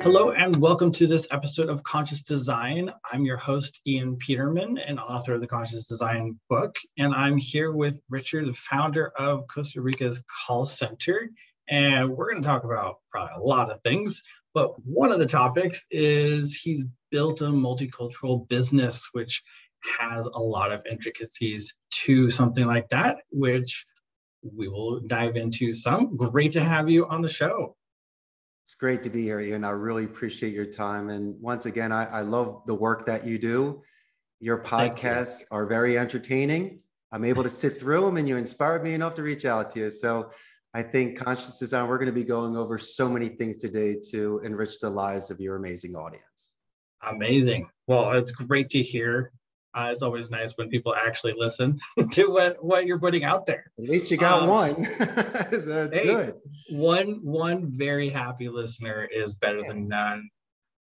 Hello and welcome to this episode of Conscious Design. I'm your host, Ian Peterman, and author of the Conscious Design book. And I'm here with Richard, the founder of Costa Rica's Call Center. And we're going to talk about probably a lot of things, but one of the topics is he's built a multicultural business, which has a lot of intricacies to something like that, which we will dive into some. Great to have you on the show. It's great to be here, Ian. I really appreciate your time. And once again, I love the work that you do. Your podcasts are very entertaining. I'm able to sit through them, and you inspired me enough to reach out to you. So I think Conscious Design, we're going to be going over so many things today to enrich the lives of your amazing audience. Amazing. Well, it's great to hear. It's always nice when people actually listen to what you're putting out there. At least you got one. So it's good. One very happy listener is better than none,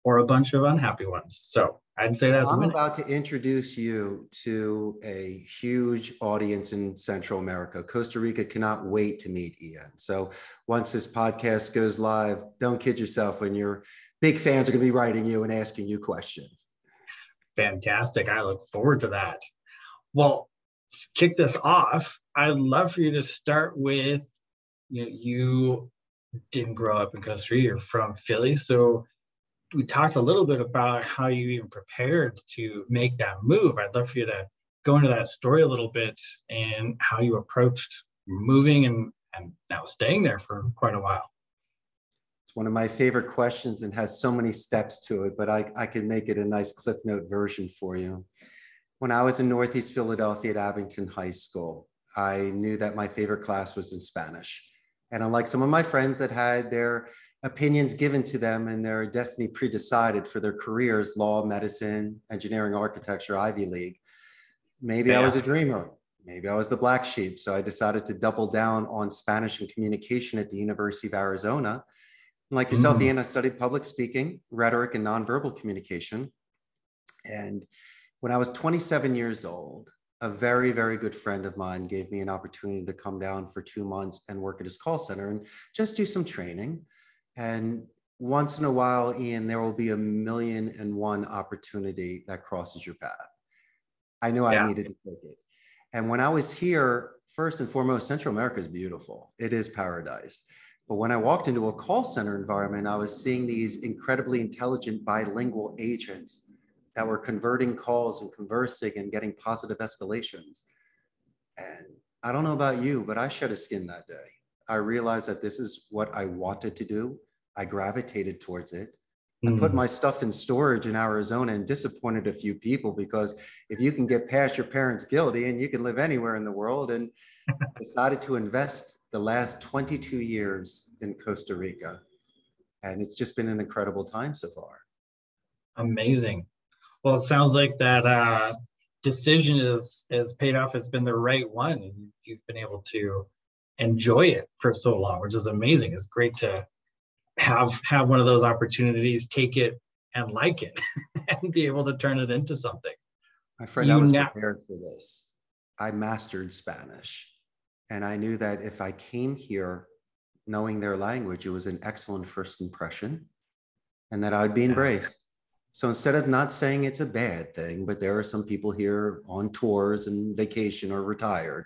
or a bunch of unhappy ones. So I'd say that's winning. I'm about to introduce you to a huge audience in Central America. Costa Rica cannot wait to meet Ian. So once this podcast goes live, don't kid yourself when your big fans are going to be writing you and asking you questions. Fantastic. I look forward to that. Well, to kick this off, I'd love for you to start with, you didn't grow up in Costa Rica, you're from Philly. So we talked a little bit about how you even prepared to make that move. I'd love for you to go into that story a little bit and how you approached moving and now staying there for quite a while. One of my favorite questions and has so many steps to it, but I can make it a nice clip note version for you. When I was in Northeast Philadelphia at Abington High School, I knew that my favorite class was in Spanish. And unlike some of my friends that had their opinions given to them and their destiny pre-decided for their careers, law, medicine, engineering, architecture, Ivy League, maybe I was a dreamer. Maybe I was the black sheep. So I decided to double down on Spanish and communication at the University of Arizona. Like yourself, Ian, I studied public speaking, rhetoric, and nonverbal communication. And when I was 27 years old, a very, very good friend of mine gave me an opportunity to come down for 2 months and work at his call center and just do some training. And once in a while, Ian, there will be 1,000,001 opportunity that crosses your path. I knew I needed to take it. And when I was here, first and foremost, Central America is beautiful. It is paradise. But when I walked into a call center environment, I was seeing these incredibly intelligent bilingual agents that were converting calls and conversing and getting positive escalations. And I don't know about you, but I shed a skin that day. I realized that this is what I wanted to do. I gravitated towards it. I put my stuff in storage in Arizona and disappointed a few people, because if you can get past your parents' guilt, and you can live anywhere in the world, and decided to invest the last 22 years in Costa Rica. And it's just been an incredible time so far. Amazing. Well, it sounds like that decision is paid off. It's been the right one. You've been able to enjoy it for so long, which is amazing. It's great to have one of those opportunities, take it and like it and be able to turn it into something. My friend, I was prepared for this. I mastered Spanish. And I knew that if I came here knowing their language, it was an excellent first impression and that I would be embraced. So instead of not saying it's a bad thing, but there are some people here on tours and vacation or retired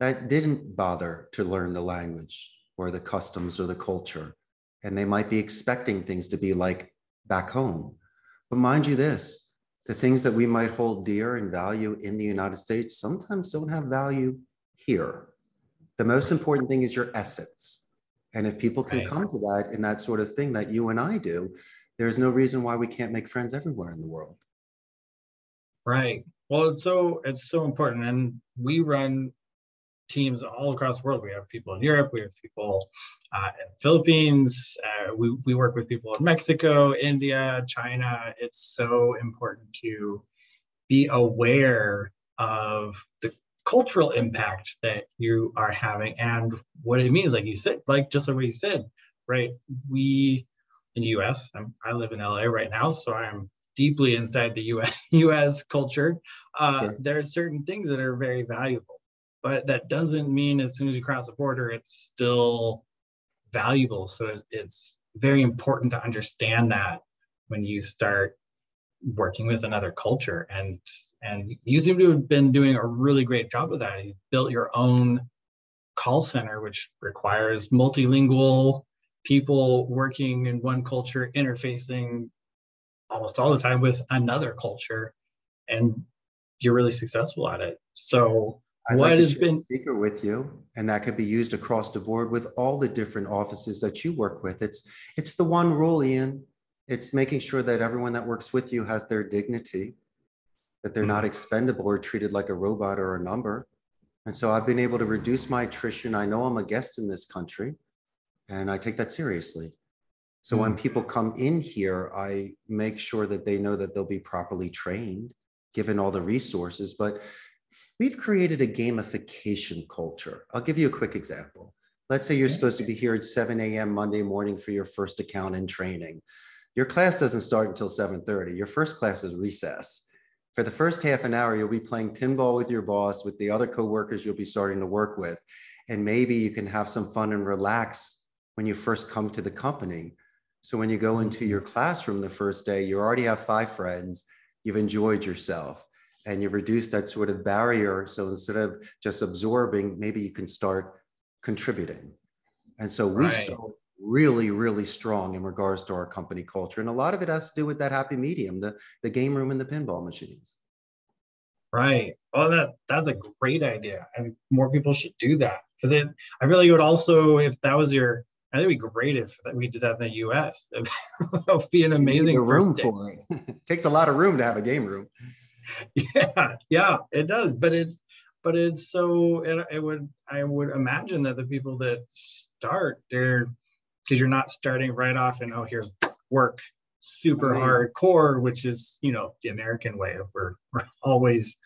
that didn't bother to learn the language or the customs or the culture. And they might be expecting things to be like back home. But mind you this, the things that we might hold dear and value in the United States sometimes don't have value here. The most important thing is your essence. And if people can come to that in that sort of thing that you and I do, there's no reason why we can't make friends everywhere in the world. Right. Well, it's so important. And we run teams all across the world. We have people in Europe, we have people in the Philippines, we work with people in Mexico, India, China. It's so important to be aware of the cultural impact that you are having and what it means. Like you said, like just like what you said, right? We in the US, I live in LA right now, so I'm deeply inside the US culture. There are certain things that are very valuable. But that doesn't mean as soon as you cross the border, it's still valuable. So it's very important to understand that when you start working with another culture. And you seem to have been doing a really great job of that. You built your own call center, which requires multilingual people working in one culture, interfacing almost all the time with another culture, and you're really successful at it. So I'd like to share a speaker with you, and that could be used across the board with all the different offices that you work with. It's the one rule, Ian. It's making sure that everyone that works with you has their dignity, that they're not expendable or treated like a robot or a number. And so I've been able to reduce my attrition. I know I'm a guest in this country, and I take that seriously. So when people come in here, I make sure that they know that they'll be properly trained, given all the resources. But we've created a gamification culture. I'll give you a quick example. Let's say you're supposed to be here at 7 a.m. Monday morning for your first accountant training. Your class doesn't start until 7:30. Your first class is recess. For the first half an hour, you'll be playing pinball with your boss, with the other coworkers you'll be starting to work with. And maybe you can have some fun and relax when you first come to the company. So when you go into your classroom the first day, you already have 5 friends, you've enjoyed yourself, and you've reduced that sort of barrier. So instead of just absorbing, maybe you can start contributing. And so we start really, really strong in regards to our company culture. And a lot of it has to do with that happy medium, the game room and the pinball machines. Right. Oh, that's a great idea. I think more people should do that, because I really would also, if that was your, I think it'd be great if we did that in the U.S. That would be an amazing room for it. It takes a lot of room to have a game room. Yeah, it does. But it's so I would imagine that the people that start there, because you're not starting right off and here's work super hardcore, which is the American way of we're always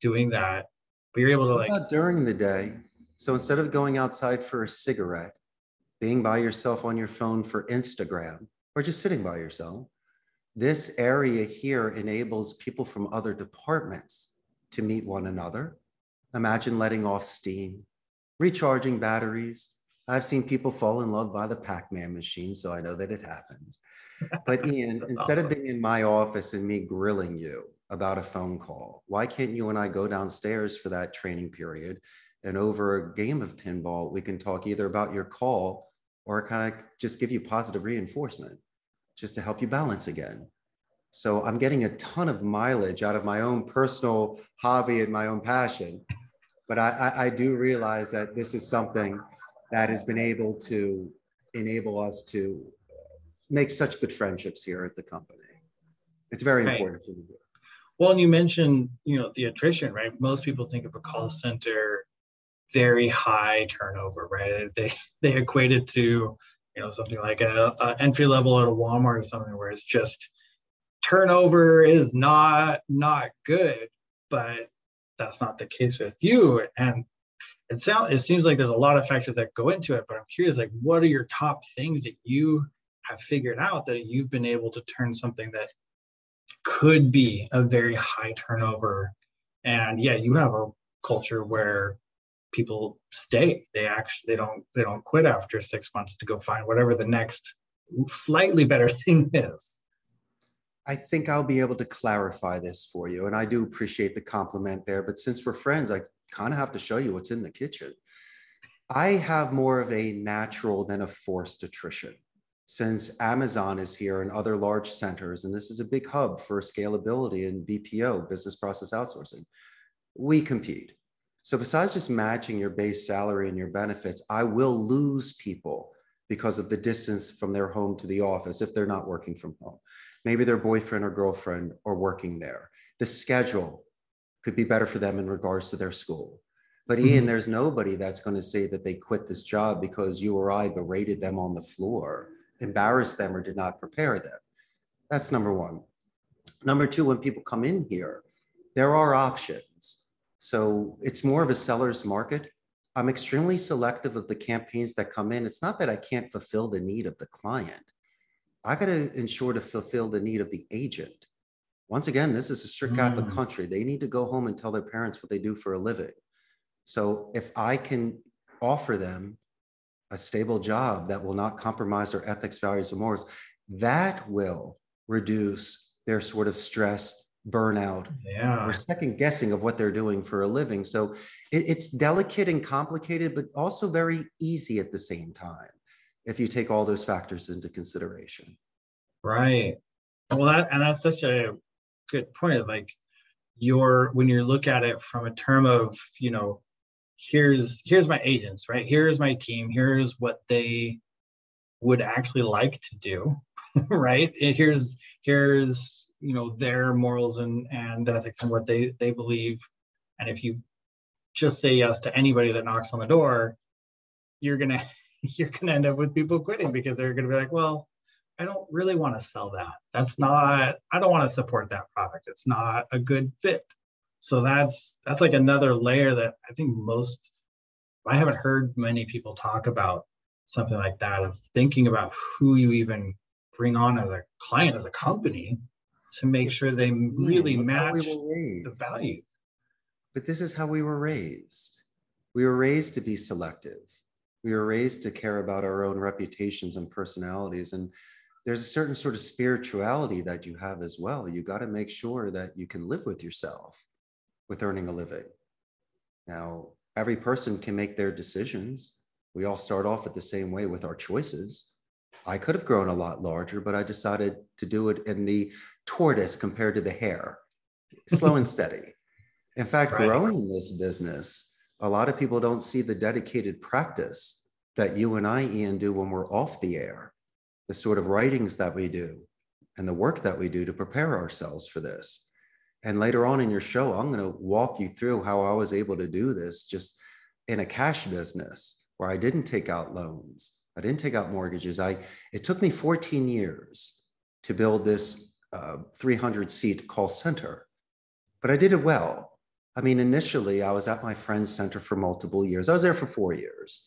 doing that. But you're able to about during the day. So instead of going outside for a cigarette, being by yourself on your phone for Instagram, or just sitting by yourself, this area here enables people from other departments to meet one another. Imagine letting off steam, recharging batteries. I've seen people fall in love by the Pac-Man machine, so I know that it happens. But Ian, instead of being in my office and me grilling you about a phone call, why can't you and I go downstairs for that training period? And over a game of pinball, we can talk either about your call or kind of just give you positive reinforcement just to help you balance again. So I'm getting a ton of mileage out of my own personal hobby and my own passion. But I do realize that this is something that has been able to enable us to make such good friendships here at the company. It's very important for me. Well, and you mentioned, the attrition, right? Most people think of a call center very high turnover, right? They equate it to, something like a entry level at a Walmart or something, where it's just turnover is not good. But that's not the case with you. And it seems like there's a lot of factors that go into it. But I'm curious, what are your top things that you have figured out that you've been able to turn something that could be a very high turnover? And yeah, you have a culture where people stay. They don't quit after 6 months to go find whatever the next slightly better thing is. I think I'll be able to clarify this for you. And I do appreciate the compliment there, but since we're friends, I kind of have to show you what's in the kitchen. I have more of a natural than a forced attrition. Since Amazon is here and other large centers, and this is a big hub for scalability and BPO, business process outsourcing, we compete. So besides just matching your base salary and your benefits, I will lose people because of the distance from their home to the office if they're not working from home. Maybe their boyfriend or girlfriend are working there. The schedule could be better for them in regards to their school. But Ian, there's nobody that's going to say that they quit this job because you or I berated them on the floor, embarrassed them, or did not prepare them. That's number one. Number two, when people come in here, there are options. So it's more of a seller's market. I'm extremely selective of the campaigns that come in. It's not that I can't fulfill the need of the client. I got to ensure to fulfill the need of the agent. Once again, this is a strict Catholic country. They need to go home and tell their parents what they do for a living. So if I can offer them a stable job that will not compromise their ethics, values, or morals, that will reduce their sort of stress, burnout, or second guessing of what they're doing for a living. So it's delicate and complicated, but also very easy at the same time, if you take all those factors into consideration. Right. Well, that's such a good point. Like, when you look at it from a term of, you know, here's my agents, right? Here's my team. Here's what they would actually like to do, right? Here's you know, their morals and ethics and what they believe. And if you just say yes to anybody that knocks on the door, you're gonna end up with people quitting, because they're gonna be like, well, I don't really want to sell that. I don't want to support that product. It's not a good fit. So that's like another layer that I think I haven't heard many people talk about, something like that, of thinking about who you even bring on as a client, as a company, to make sure they really match the values. But this is how we were raised. We were raised to be selective. We were raised to care about our own reputations and personalities. And there's a certain sort of spirituality that you have as well. You got to make sure that you can live with yourself with earning a living. Now, every person can make their decisions. We all start off at the same way with our choices. I could have grown a lot larger, but I decided to do it in the tortoise compared to the hare, slow and steady. In fact, growing in this business, a lot of people don't see the dedicated practice that you and I, Ian, do when we're off the air, the sort of writings that we do and the work that we do to prepare ourselves for this. And later on in your show, I'm going to walk you through how I was able to do this just in a cash business where I didn't take out loans. I didn't take out mortgages. It took me 14 years to build this 300-seat call center, but I did it well. I mean, initially I was at my friend's center for multiple years. I was there for 4 years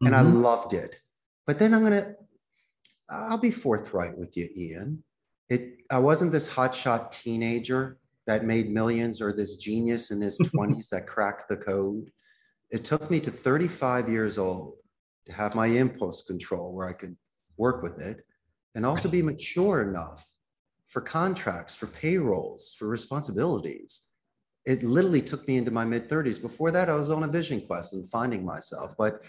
and I loved it. But then I'll be forthright with you, Ian. I wasn't this hotshot teenager that made millions or this genius in his 20s that cracked the code. It took me to 35 years old to have my impulse control where I could work with it and also be mature enough for contracts, for payrolls, for responsibilities. It literally took me into my mid-30s. Before that, I was on a vision quest and finding myself. But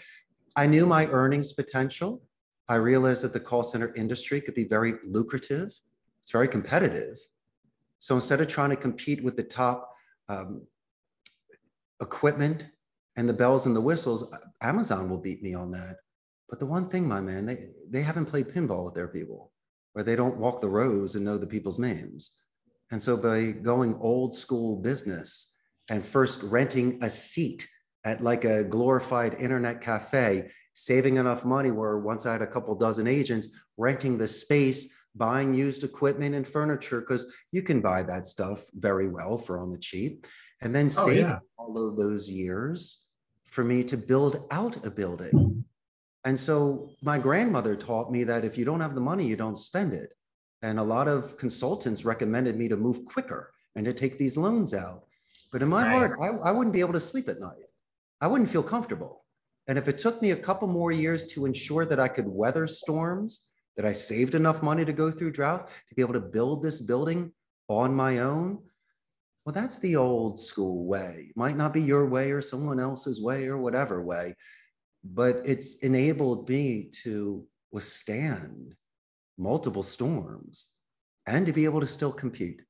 I knew my earnings potential. I realized that the call center industry could be very lucrative. It's very competitive. So instead of trying to compete with the top equipment and the bells and the whistles, Amazon will beat me on that. But the one thing, my man, they haven't played pinball with their people, or they don't walk the rows and know the people's names. And so by going old school business and first renting a seat at like a glorified internet cafe, saving enough money where once I had a couple dozen agents, renting the space, buying used equipment and furniture, because you can buy that stuff very well for on the cheap. And then saving all of those years for me to build out a building. And so my grandmother taught me that if you don't have the money, you don't spend it. And a lot of consultants recommended me to move quicker and to take these loans out. But in my heart, I wouldn't be able to sleep at night. I wouldn't feel comfortable. And if it took me a couple more years to ensure that I could weather storms, that I saved enough money to go through droughts, to be able to build this building on my own, well, that's the old school way. Might not be your way or someone else's way or whatever way, but it's enabled me to withstand multiple storms and to be able to still compete.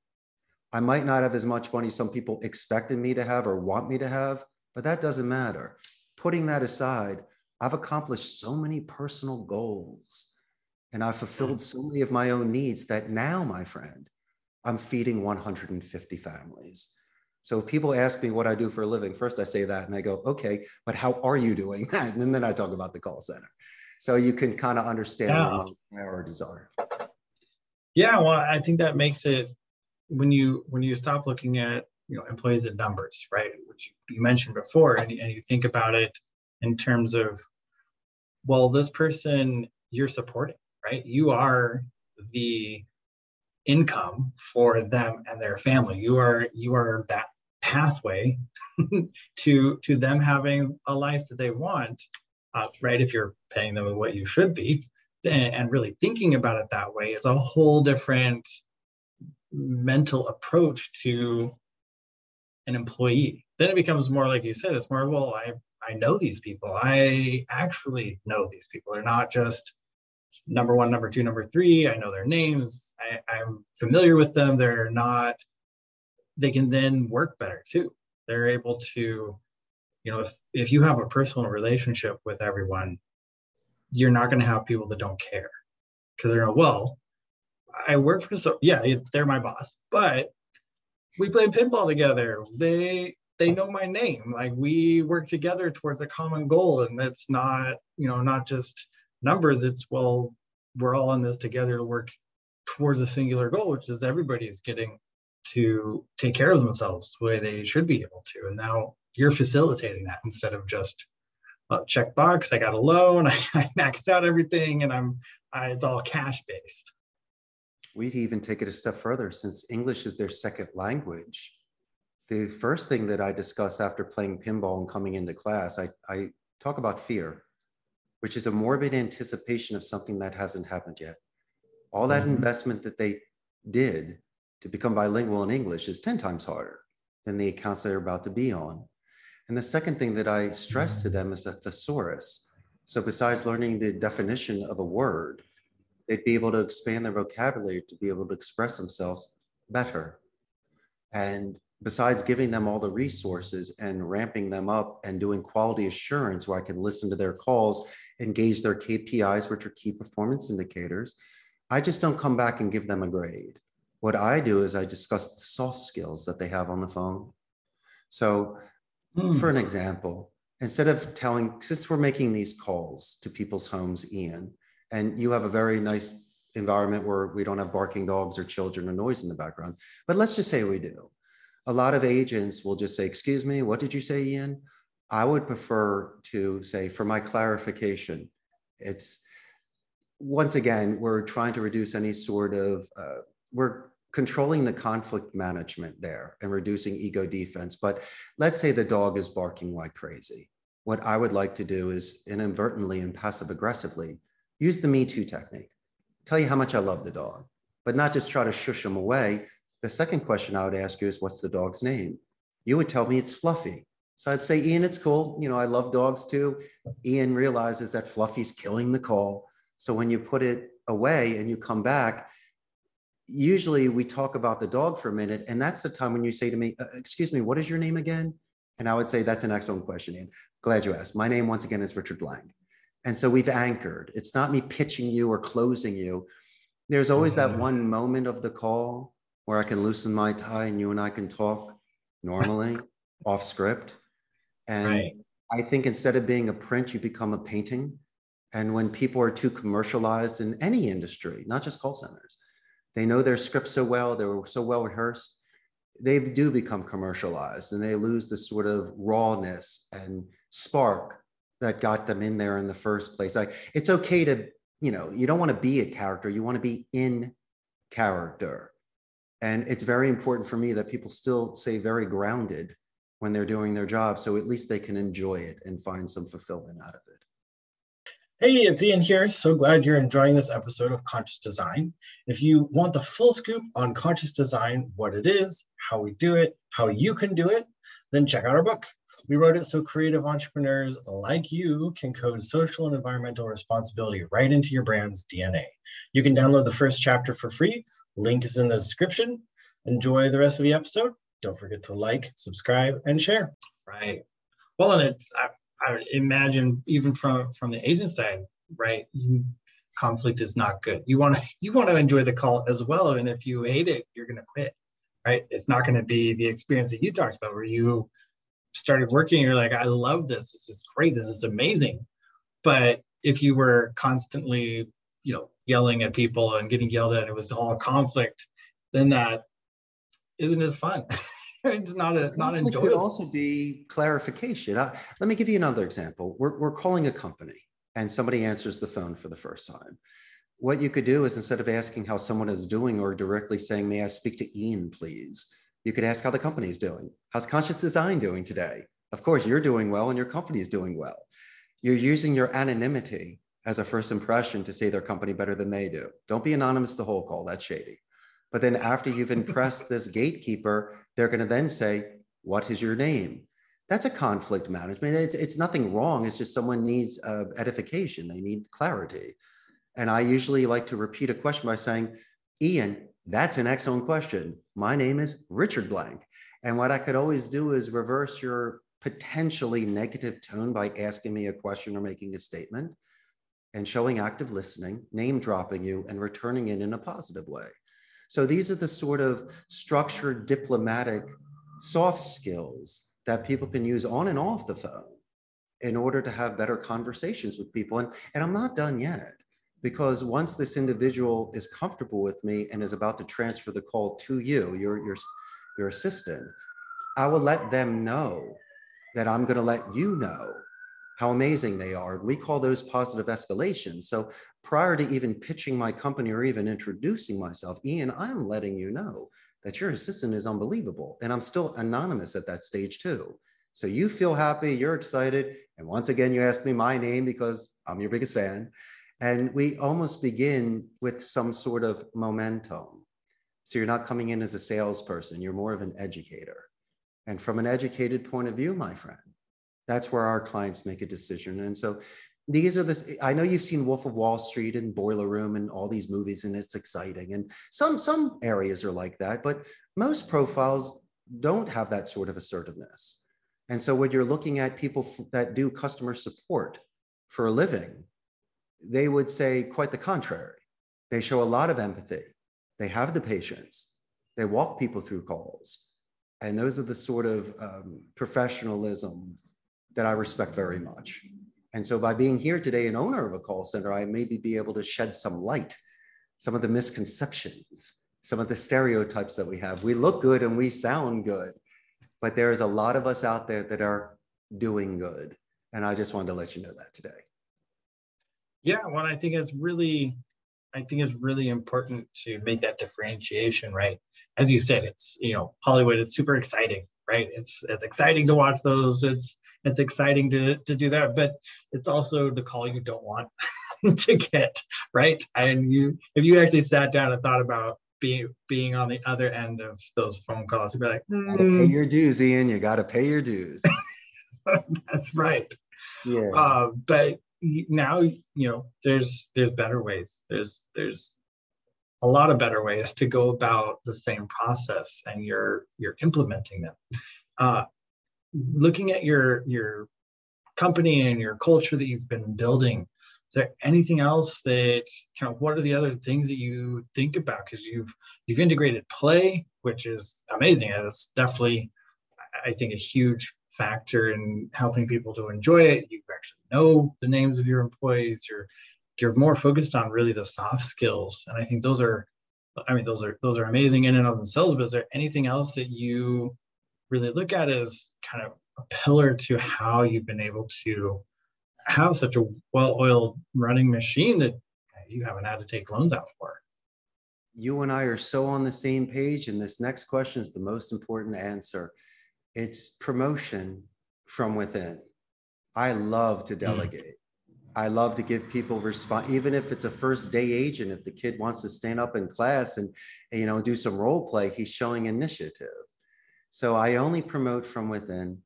I might not have as much money some people expected me to have or want me to have, but that doesn't matter. Putting that aside, I've accomplished so many personal goals and I've fulfilled so many of my own needs that now, my friend, I'm feeding 150 families. So if people ask me what I do for a living, first I say that and I go, okay, but how are you doing that? And then I talk about the call center. So you can kind of understand what your priorities are. Yeah, well, I think that makes it, when you stop looking at, you know, employees and numbers, right, which you mentioned before, and you think about it in terms of, well, this person you're supporting, right? You are the income for them and their family. You are that pathway to them having a life that they want. right? If you're paying them what you should be and really thinking about it that way, is a whole different mental approach to an employee. Then it becomes more, like you said, it's more, well, I know these people. I actually know these people. They're not just number one, number two, number three. I know their names. I'm familiar with them. They're not, they can then work better too. They're able to, you know, if you have a personal relationship with everyone, you're not going to have people that don't care, because they're going, well, I work for, so yeah, they're my boss, but we play pinball together. They know my name. Like, we work together towards a common goal, and that's not, you know, not just numbers. It's, well, we're all in this together to work towards a singular goal, which is everybody's getting to take care of themselves the way they should be able to. And now you're facilitating that instead of just check box. I got a loan. I maxed out everything, and it's all cash based. We'd even take it a step further, since English is their second language. The first thing that I discuss after playing pinball and coming into class, I talk about fear, which is a morbid anticipation of something that hasn't happened yet. All that investment that they did to become bilingual in English is 10 times harder than the accounts they're about to be on. And the second thing that I stress to them is a thesaurus. So besides learning the definition of a word, they'd be able to expand their vocabulary to be able to express themselves better. And besides giving them all the resources and ramping them up and doing quality assurance, where I can listen to their calls, engage their KPIs, which are key performance indicators, I just don't come back and give them a grade. What I do is I discuss the soft skills that they have on the phone. So for an example, instead of telling, since we're making these calls to people's homes, Ian, and you have a very nice environment where we don't have barking dogs or children or noise in the background, but let's just say we do. A lot of agents will just say, excuse me, what did you say, Ian? I would prefer to say, for my clarification. It's, once again, we're trying to reduce any sort of, we're controlling the conflict management there and reducing ego defense. But let's say the dog is barking like crazy. What I would like to do is inadvertently and passive aggressively use the Me Too technique. Tell you how much I love the dog, but not just try to shush him away. The second question I would ask you is, what's the dog's name? You would tell me it's Fluffy. So I'd say, Ian, it's cool. You know, I love dogs too. Ian realizes that Fluffy's killing the call. So when you put it away and you come back, usually we talk about the dog for a minute. And that's the time when you say to me, excuse me, what is your name again? And I would say, that's an excellent question, Ian. Glad you asked. My name, once again, is Richard Blank. And so we've anchored. It's not me pitching you or closing you. There's always that one moment of the call where I can loosen my tie and you and I can talk normally, off script. And right. I think instead of being a print, you become a painting. And when people are too commercialized in any industry, not just call centers, they know their scripts so well, they were so well rehearsed, they do become commercialized and they lose the sort of rawness and spark that got them in there in the first place. Like, it's okay to, you know, you don't want to be a character, you want to be in character. And it's very important for me that people still stay very grounded when they're doing their job, so at least they can enjoy it and find some fulfillment out of it. Hey, it's Ian here. So glad you're enjoying this episode of Conscious Design. If you want the full scoop on Conscious Design, what it is, how we do it, how you can do it, then check out our book. We wrote it so creative entrepreneurs like you can code social and environmental responsibility right into your brand's DNA. You can download the first chapter for free. Link is in the description. Enjoy the rest of the episode. Don't forget to like, subscribe, and share. Right. Well, and it's, I would imagine even from the agent side, right? Conflict is not good. You want to enjoy the call as well. And if you hate it, you're going to quit, right? It's not going to be the experience that you talked about where you started working and you're like, I love this. This is great. This is amazing. But if you were constantly, you know, yelling at people and getting yelled at, it was all a conflict, then that isn't as fun. It's not enjoyable. It could also be clarification. Let me give you another example. We're calling a company and somebody answers the phone for the first time. What you could do is, instead of asking how someone is doing or directly saying, may I speak to Ian, please? You could ask how the company is doing. How's Conscious Design doing today? Of course, you're doing well and your company is doing well. You're using your anonymity as a first impression to say their company better than they do. Don't be anonymous the whole call, that's shady. But then after you've impressed this gatekeeper, they're gonna then say, what is your name? That's a conflict management. It's nothing wrong. It's just someone needs edification. They need clarity. And I usually like to repeat a question by saying, Ian, that's an excellent question. My name is Richard Blank. And what I could always do is reverse your potentially negative tone by asking me a question or making a statement and showing active listening, name dropping you and returning it in a positive way. So these are the sort of structured, diplomatic, soft skills that people can use on and off the phone in order to have better conversations with people. And I'm not done yet, because once this individual is comfortable with me and is about to transfer the call to you, your assistant, I will let them know that I'm gonna let you know how amazing they are. We call those positive escalations. So prior to even pitching my company or even introducing myself, Ian, I'm letting you know that your assistant is unbelievable. And I'm still anonymous at that stage too. So you feel happy, you're excited. And once again, you ask me my name because I'm your biggest fan. And we almost begin with some sort of momentum. So you're not coming in as a salesperson, you're more of an educator. And from an educated point of view, my friend, that's where our clients make a decision. And so these are the, I know you've seen Wolf of Wall Street and Boiler Room and all these movies, and it's exciting. And some areas are like that, but most profiles don't have that sort of assertiveness. And so when you're looking at people that do customer support for a living, they would say quite the contrary. They show a lot of empathy. They have the patience. They walk people through calls. And those are the sort of professionalism that I respect very much. And so by being here today, an owner of a call center, I maybe be able to shed some light, some of the misconceptions, some of the stereotypes that we have. We look good and we sound good, but there is a lot of us out there that are doing good. And I just wanted to let you know that today. Yeah, well, I think it's really important to make that differentiation, right? As you said, it's, you know, Hollywood, it's super exciting, right? It's exciting to watch those. It's exciting to do that, but it's also the call you don't want to get, right? And if you actually sat down and thought about being on the other end of those phone calls, you'd be like, Pay your dues, Ian. You got to pay your dues. That's right. Yeah. But now, you know, there's better ways. There's a lot of better ways to go about the same process, and you're implementing them. Looking at your company and your culture that you've been building, is there anything else that kind of, what are the other things that you think about? Because you've integrated play, which is amazing. It's definitely, I think, a huge factor in helping people to enjoy it. You actually know the names of your employees. You're more focused on really the soft skills, and I think those are amazing in and of themselves. But is there anything else that you really look at as kind of a pillar to how you've been able to have such a well-oiled running machine that you haven't had to take loans out for? You and I are so on the same page, and this next question is the most important answer. It's promotion from within. I love to delegate. I love to give people response, even if it's a first day agent. If the kid wants to stand up in class and you know, do some role play, he's showing initiative. So I only promote from within.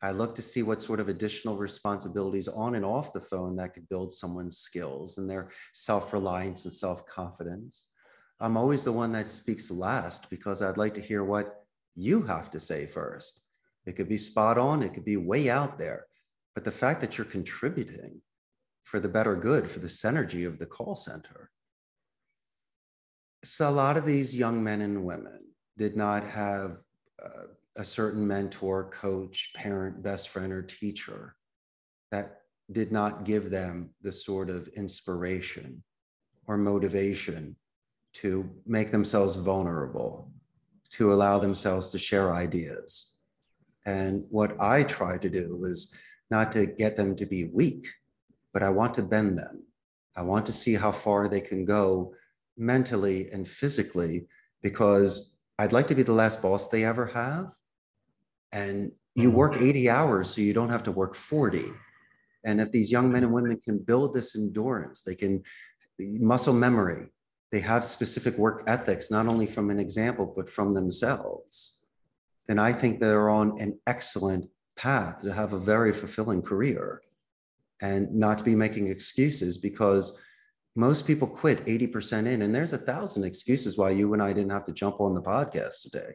I look to see what sort of additional responsibilities on and off the phone that could build someone's skills and their self-reliance and self-confidence. I'm always the one that speaks last, because I'd like to hear what you have to say first. It could be spot on, it could be way out there, but the fact that you're contributing for the better good, for the synergy of the call center. So a lot of these young men and women did not have a certain mentor, coach, parent, best friend, or teacher that did not give them the sort of inspiration or motivation to make themselves vulnerable, to allow themselves to share ideas. And what I try to do is not to get them to be weak, but I want to bend them. I want to see how far they can go mentally and physically, because I'd like to be the last boss they ever have. And you work 80 hours so you don't have to work 40. And if these young men and women can build this endurance, they can muscle memory, they have specific work ethics, not only from an example, but from themselves, then I think they're on an excellent path to have a very fulfilling career and not to be making excuses, because most people quit 80% in, and there's 1,000 excuses why you and I didn't have to jump on the podcast today,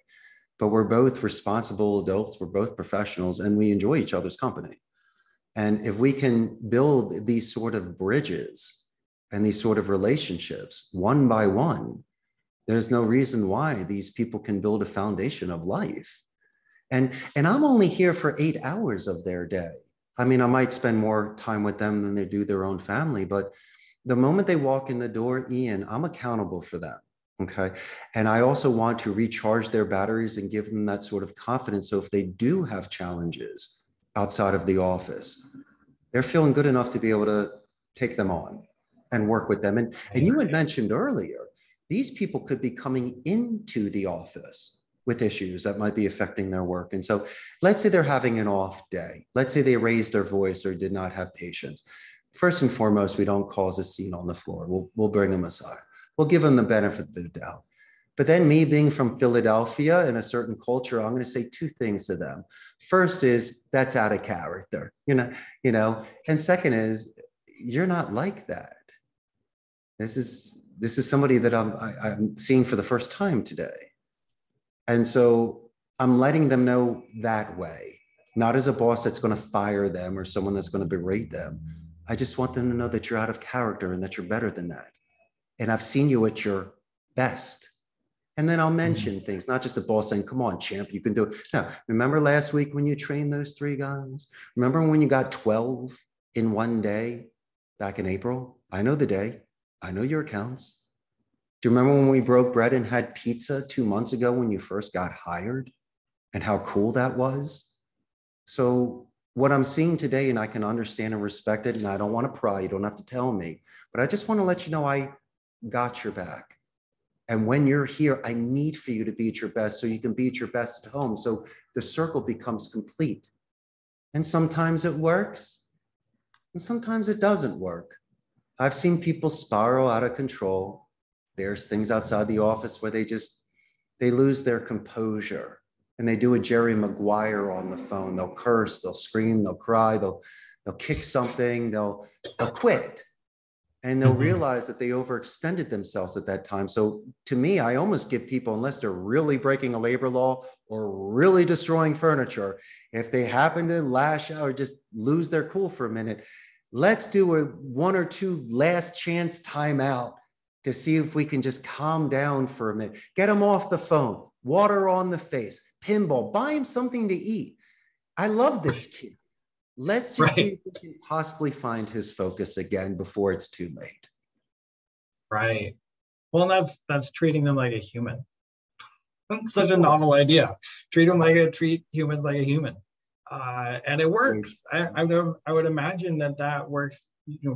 but we're both responsible adults, we're both professionals, and we enjoy each other's company. And if we can build these sort of bridges and these sort of relationships one by one, there's no reason why these people can build a foundation of life. And I'm only here for 8 hours of their day. I mean, I might spend more time with them than they do their own family, but the moment they walk in the door, Ian, I'm accountable for them, okay? And I also want to recharge their batteries and give them that sort of confidence. So if they do have challenges outside of the office, they're feeling good enough to be able to take them on and work with them. And you had mentioned earlier, these people could be coming into the office with issues that might be affecting their work. And so let's say they're having an off day. Let's say they raised their voice or did not have patience. First and foremost, we don't cause a scene on the floor. We'll bring them aside. We'll give them the benefit of the doubt. But then me being from Philadelphia and a certain culture, I'm going to say two things to them. First is, that's out of character, you know, and second is, you're not like that. This is somebody that I'm seeing for the first time today. And so I'm letting them know that way, not as a boss that's going to fire them or someone that's going to berate them. I just want them to know that you're out of character and that you're better than that. And I've seen you at your best. And then I'll mention things, not just a boss saying, come on, champ, you can do it. No, remember last week when you trained those 3 guys? Remember when you got 12 in one day back in April? I know the day. I know your accounts. Do you remember when we broke bread and had pizza 2 months ago when you first got hired and how cool that was? So what I'm seeing today, and I can understand and respect it, and I don't want to pry, you don't have to tell me, but I just want to let you know I got your back. And when you're here, I need for you to be at your best so you can be at your best at home. So the circle becomes complete. And sometimes it works and sometimes it doesn't work. I've seen people spiral out of control. There's things outside the office where they lose their composure and they do a Jerry Maguire on the phone. They'll curse, they'll scream, they'll cry, they'll kick something, they'll quit. And they'll realize that they overextended themselves at that time. So to me, I almost give people, unless they're really breaking a labor law or really destroying furniture, if they happen to lash out or just lose their cool for a minute, let's do a 1 or 2 last chance timeout to see if we can just calm down for a minute, get them off the phone, water on the face, pinball, buy him something to eat. I love this kid. Let's just see if we can possibly find his focus again before it's too late. Right. Well, that's treating them like a human. That's such a novel idea. Treat humans like a human. And it works. I would imagine that works,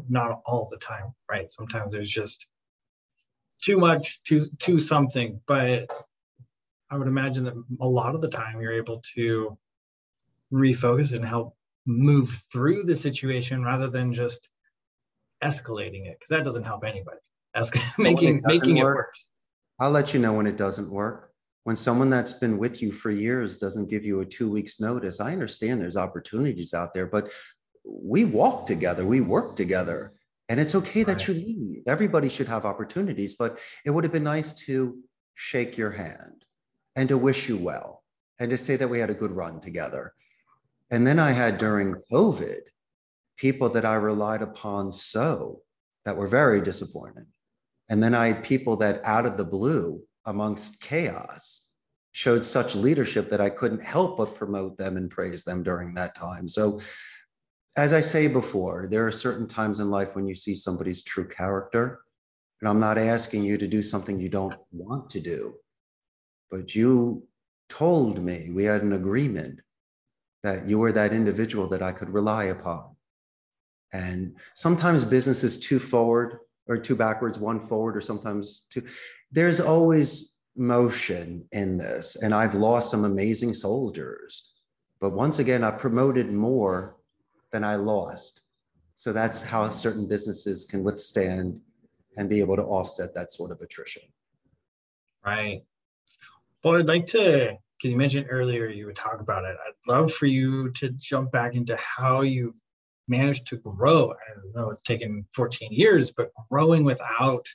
not all the time, right? Sometimes there's just too much to something, but I would imagine that a lot of the time you're able to refocus and help move through the situation rather than just escalating it, because that doesn't help anybody. Making it worse. I'll let you know when it doesn't work. When someone that's been with you for years doesn't give you a 2 weeks notice, I understand there's opportunities out there, but we walk together, we work together, and it's okay that you leave. Everybody should have opportunities, but it would have been nice to shake your hand and to wish you well and to say that we had a good run together. And then I had during COVID, people that I relied upon that were very disappointed. And then I had people that out of the blue, amongst chaos, showed such leadership that I couldn't help but promote them and praise them during that time. So as I say before, there are certain times in life when you see somebody's true character, and I'm not asking you to do something you don't want to do, but you told me, we had an agreement that you were that individual that I could rely upon. And sometimes business is too forward or too backwards, one forward, or sometimes two. There's always motion in this. And I've lost some amazing soldiers, but once again, I promoted more than I lost. So that's how certain businesses can withstand and be able to offset that sort of attrition. Right. Well, I'd like to, because you mentioned earlier you would talk about it, I'd love for you to jump back into how you've managed to grow. I don't know, it's taken 14 years, but growing without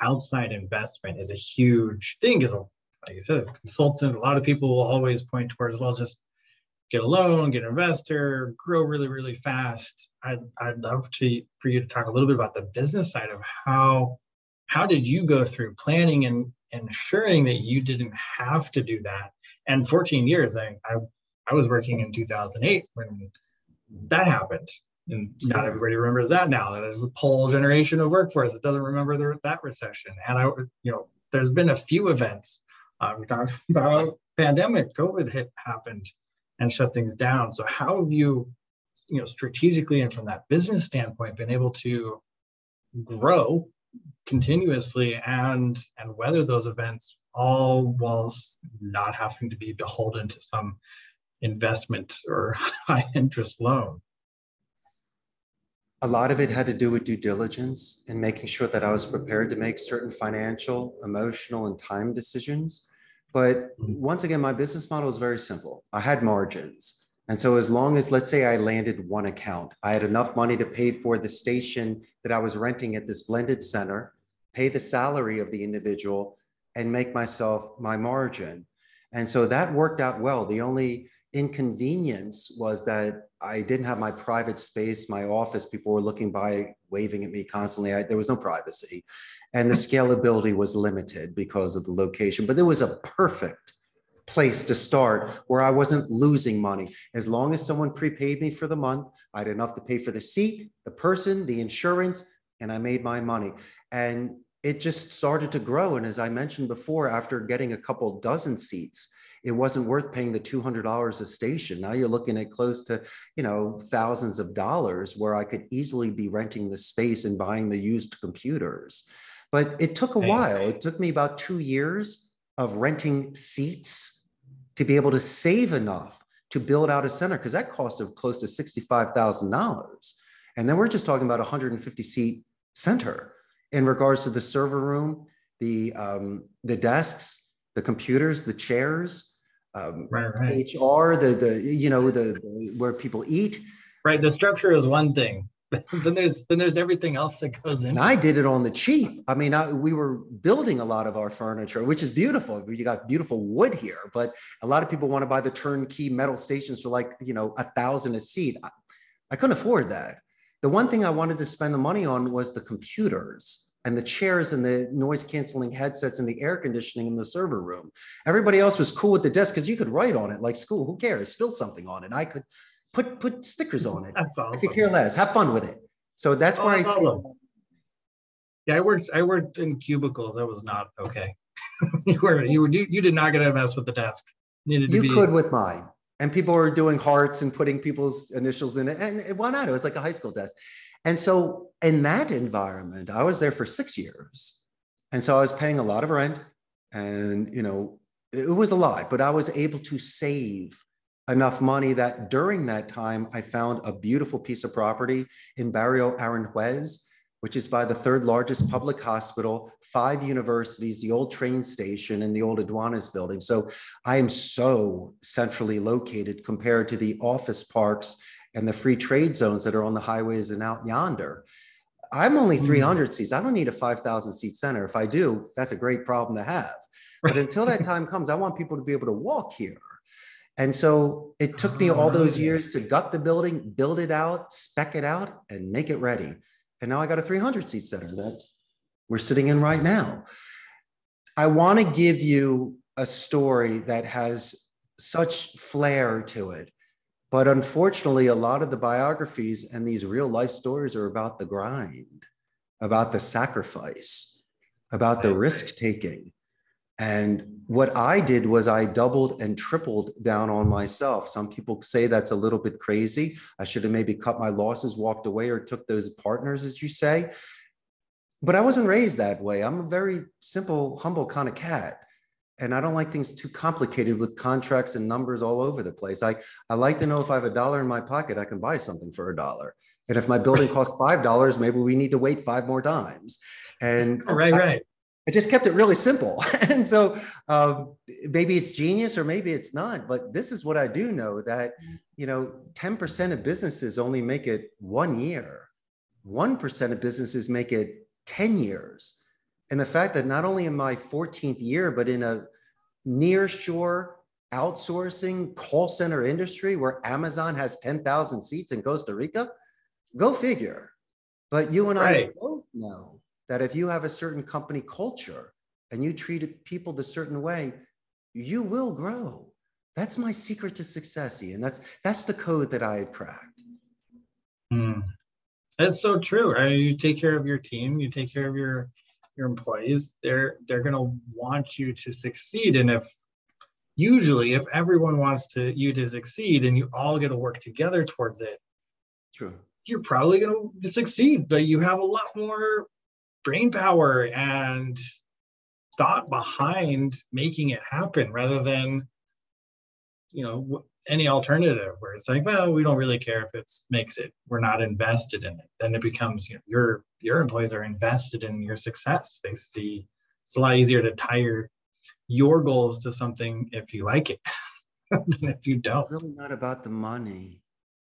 outside investment is a huge thing. Because, like you said, a consultant, a lot of people will always point towards, well, just get a loan, get an investor, grow really, really fast. I'd love to for you to talk a little bit about the business side of how did you go through planning and ensuring that you didn't have to do that. And 14 years, I was working in 2008 when that happened. And not everybody remembers that now. There's a whole generation of workforce that doesn't remember that recession. And there's been a few events. We talked about pandemic, COVID happened and shut things down. So how have you, strategically and from that business standpoint, been able to grow continuously and weather those events, all whilst not having to be beholden to some investment or high interest loan? A lot of it had to do with due diligence and making sure that I was prepared to make certain financial, emotional, and time decisions. But once again, my business model is very simple. I had margins. And so as long as, let's say I landed one account, I had enough money to pay for the station that I was renting at this blended center, pay the salary of the individual, and make myself my margin. And so that worked out well. The only inconvenience was that I didn't have my private space. My office, people were looking by, waving at me constantly. There was no privacy. And the scalability was limited because of the location. But there was a perfect place to start where I wasn't losing money. As long as someone prepaid me for the month, I had enough to pay for the seat, the person, the insurance, and I made my money. And it just started to grow. And as I mentioned before, after getting a couple dozen seats, it wasn't worth paying the $200 a station. Now you're looking at close to, thousands of dollars where I could easily be renting the space and buying the used computers. But it took a while. It took me about 2 years of renting seats to be able to save enough to build out a center, because that cost of close to $65,000. And then we're just talking about 150 seat center in regards to the server room, the desks, the computers, the chairs, HR, the where people eat. Right, the structure is one thing. Then there's everything else that goes in. And I did it on the cheap. I mean, we were building a lot of our furniture, which is beautiful. You got beautiful wood here, but a lot of people want to buy the turnkey metal stations for $1,000 a seat. I couldn't afford that. The one thing I wanted to spend the money on was the computers and the chairs and the noise canceling headsets and the air conditioning in the server room. Everybody else was cool with the desk because you could write on it like school. Who cares? Spill something on it. I could put stickers on it. Awesome. I could care less. Have fun with it. So that's why I worked in cubicles. That was not okay. You did not get to mess with the desk. You could with mine. And people were doing hearts and putting people's initials in it. And why not? It was like a high school desk. And so in that environment, I was there for 6 years. And so I was paying a lot of rent and, it was a lot, but I was able to save enough money that during that time, I found a beautiful piece of property in Barrio Aranjuez, which is by the third largest public hospital, 5 universities, the old train station, and the old Aduanas building. So I am so centrally located compared to the office parks and the free trade zones that are on the highways and out yonder. I'm only 300 seats. I don't need a 5,000 seat center. If I do, that's a great problem to have. But until that time comes, I want people to be able to walk here. And so it took me all those years to gut the building, build it out, spec it out, and make it ready. And now I got a 300 seat center that we're sitting in right now. I want to give you a story that has such flair to it, but unfortunately, a lot of the biographies and these real life stories are about the grind, about the sacrifice, about the risk taking. And what I did was I doubled and tripled down on myself. Some people say that's a little bit crazy. I should have maybe cut my losses, walked away, or took those partners, as you say. But I wasn't raised that way. I'm a very simple, humble kind of cat. And I don't like things too complicated with contracts and numbers all over the place. I like to know if I have $1 in my pocket, I can buy something for $1. And if my building costs $5, maybe we need to wait 5 more times. And I just kept it really simple. And so maybe it's genius or maybe it's not, but this is what I do know, that, you know, 10% of businesses only make it 1 year. 1% of businesses make it 10 years. And the fact that not only in my 14th year, but in a nearshore outsourcing call center industry where Amazon has 10,000 seats in Costa Rica, go figure. But you and I both know that if you have a certain company culture and you treat people the certain way, you will grow. That's my secret to success, Ian. That's the code that I cracked. Mm. That's so true. Right? You take care of your team. You take care of your employees. They're going to want you to succeed. And if everyone wants you to succeed and you all get to work together towards it, true, you're probably going to succeed, but you have a lot more brain power and thought behind making it happen rather than, you know, any alternative where it's like, well, we don't really care if it makes it. We're not invested in it. Then it becomes, you know, your employees are invested in your success. They see it's a lot easier to tire your goals to something if you like it than if you don't. It's really not about the money.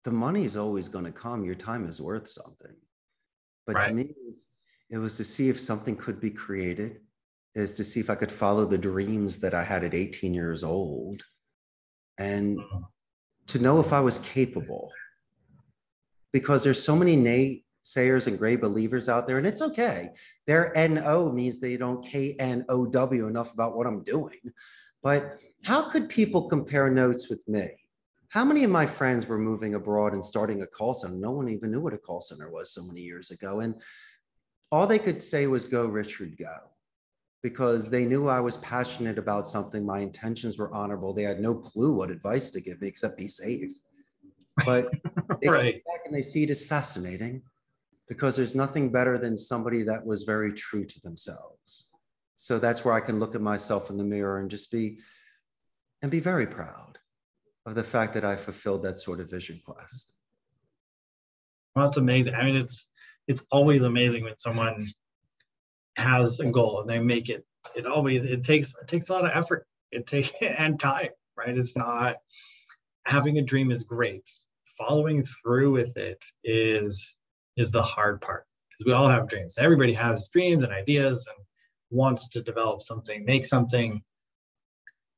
The money is always going to come. Your time is worth something. But to me, it was to see if something could be created, is to see if I could follow the dreams that I had at 18 years old, and to know if I was capable. Because there's so many naysayers and great believers out there, and it's okay. Their NO means they don't KNOW enough about what I'm doing. But how could people compare notes with me? How many of my friends were moving abroad and starting a call center? No one even knew what a call center was so many years ago. And all they could say was, go, Richard, go, because they knew I was passionate about something. My intentions were honorable. They had no clue what advice to give me except be safe. But they sit back and they see it as fascinating, because there's nothing better than somebody that was very true to themselves. So that's where I can look at myself in the mirror and just be very proud of the fact that I fulfilled that sort of vision quest. Well, that's amazing. I mean, it's always amazing when someone has a goal and they make it. It takes a lot of effort. And time, right? It's not, having a dream is great. Following through with it is the hard part, because we all have dreams. Everybody has dreams and ideas and wants to develop something, make something,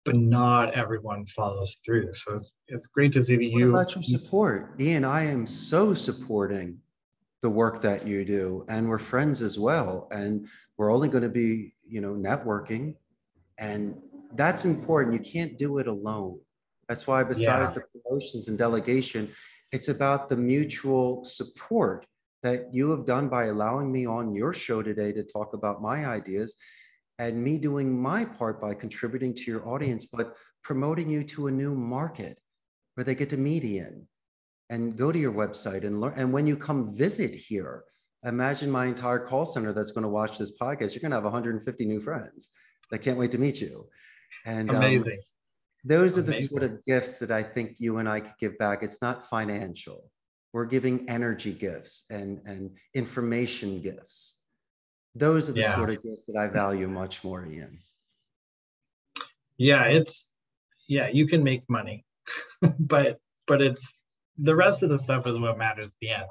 but not everyone follows through. So it's great to see that you. What about your support? Ian, I am so supporting the work that you do, and we're friends as well, and we're only going to be, you know, networking, and that's important. You can't do it alone. That's why, besides the promotions and delegation, it's about the mutual support that you have done by allowing me on your show today to talk about my ideas, and me doing my part by contributing to your audience, but promoting you to a new market where they get to meet Ian and go to your website and learn. And when you come visit here, imagine my entire call center that's going to watch this podcast. You're going to have 150 new friends that can't wait to meet you. And amazing. Those are the sort of gifts that I think you and I could give back. It's not financial. We're giving energy gifts and information gifts. Those are the sort of gifts that I value much more, Ian. Yeah, you can make money, but it's, the rest of the stuff is what matters at the end,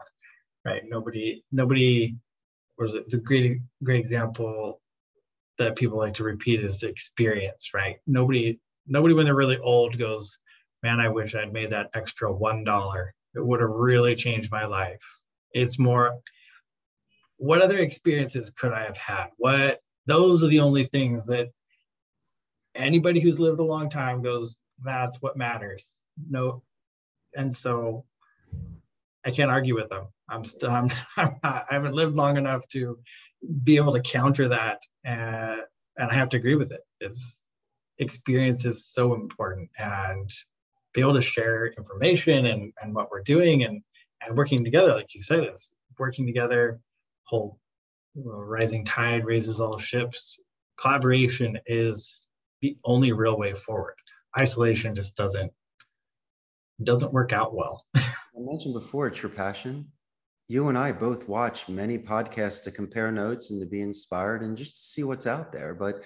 right? Nobody, or the great example that people like to repeat is the experience, right? Nobody when they're really old goes, man, I wish I'd made that extra $1. It would have really changed my life. It's more, what other experiences could I have had? Those are the only things that anybody who's lived a long time goes, that's what matters. No. And so I can't argue with them. I haven't lived long enough to be able to counter that. And I have to agree with it. Experience is so important, and be able to share information and what we're doing and working together. Like you said, it's working together. Whole rising tide raises all ships. Collaboration is the only real way forward. Isolation just doesn't work out well. I mentioned before, it's your passion, you and I both watch many podcasts to compare notes and to be inspired and just to see what's out there. But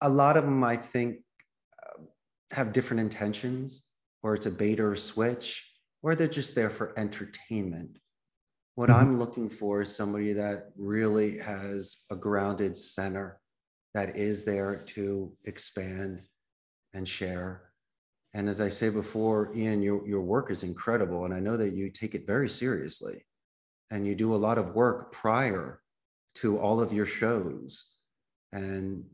a lot of them, I think, have different intentions, or it's a bait or a switch, or they're just there for entertainment. What I'm looking for is somebody that really has a grounded center that is there to expand and share. And as I say before, Ian, your work is incredible. And I know that you take it very seriously and you do a lot of work prior to all of your shows. And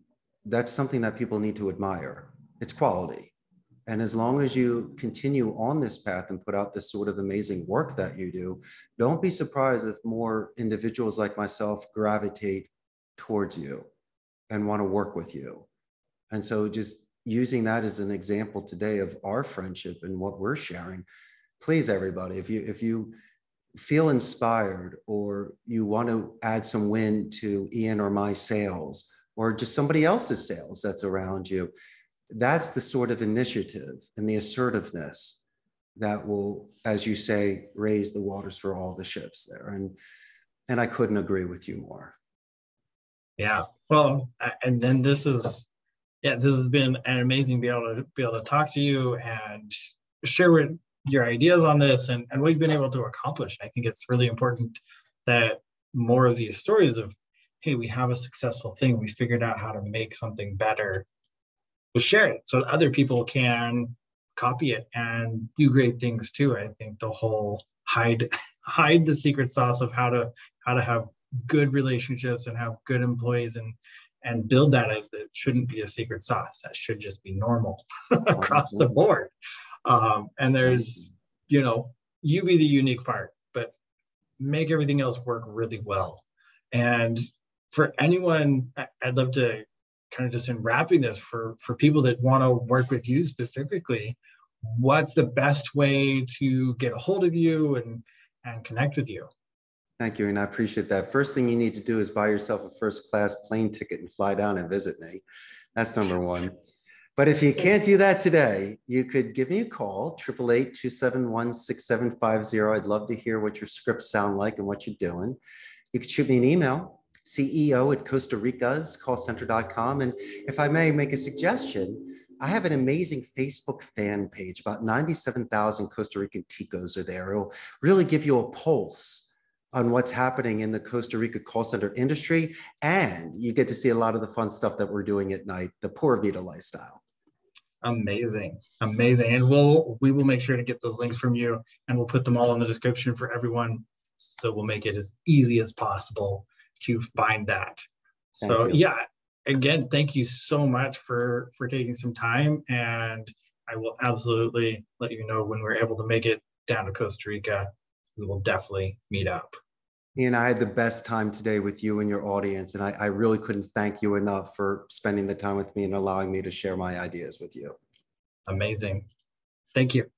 that's something that people need to admire. It's quality. And as long as you continue on this path and put out this sort of amazing work that you do, don't be surprised if more individuals like myself gravitate towards you and want to work with you. And so just using that as an example today of our friendship and what we're sharing, please, everybody, if you feel inspired or you want to add some wind to Ian or my sails or just somebody else's sails that's around you, that's the sort of initiative and the assertiveness that will, as you say, raise the waters for all the ships there. And I couldn't agree with you more. Yeah. Well, and then this has been an amazing be able to talk to you and share with your ideas on this and what you've been able to accomplish. I think it's really important that more of these stories of, hey, we have a successful thing, we figured out how to make something better. We'll share it so other people can copy it and do great things too. I think the whole hide the secret sauce of how to have good relationships and have good employees and build that. It shouldn't be a secret sauce. That should just be normal across the board. And there's, you be the unique part, but make everything else work really well. And for anyone, I'd love to kind of just in wrapping this for people that want to work with you specifically, what's the best way to get a hold of you and connect with you? Thank you, and I appreciate that. First thing you need to do is buy yourself a first-class plane ticket and fly down and visit me. That's number one. But if you can't do that today, you could give me a call, 888-271-6750. I'd love to hear what your scripts sound like and what you're doing. You could shoot me an email, CEO@CostaRicasCallCenter.com. And if I may make a suggestion, I have an amazing Facebook fan page. About 97,000 Costa Rican ticos are there. It'll really give you a pulse on what's happening in the Costa Rica call center industry. And you get to see a lot of the fun stuff that we're doing at night, the Pura Vida lifestyle. Amazing, amazing. And we will make sure to get those links from you, and we'll put them all in the description for everyone. So we'll make it as easy as possible to find that. So yeah, again, thank you so much for taking some time, and I will absolutely let you know when we're able to make it down to Costa Rica. We will definitely meet up. Ian, I had the best time today with you and your audience, and I really couldn't thank you enough for spending the time with me and allowing me to share my ideas with you. Amazing. Thank you.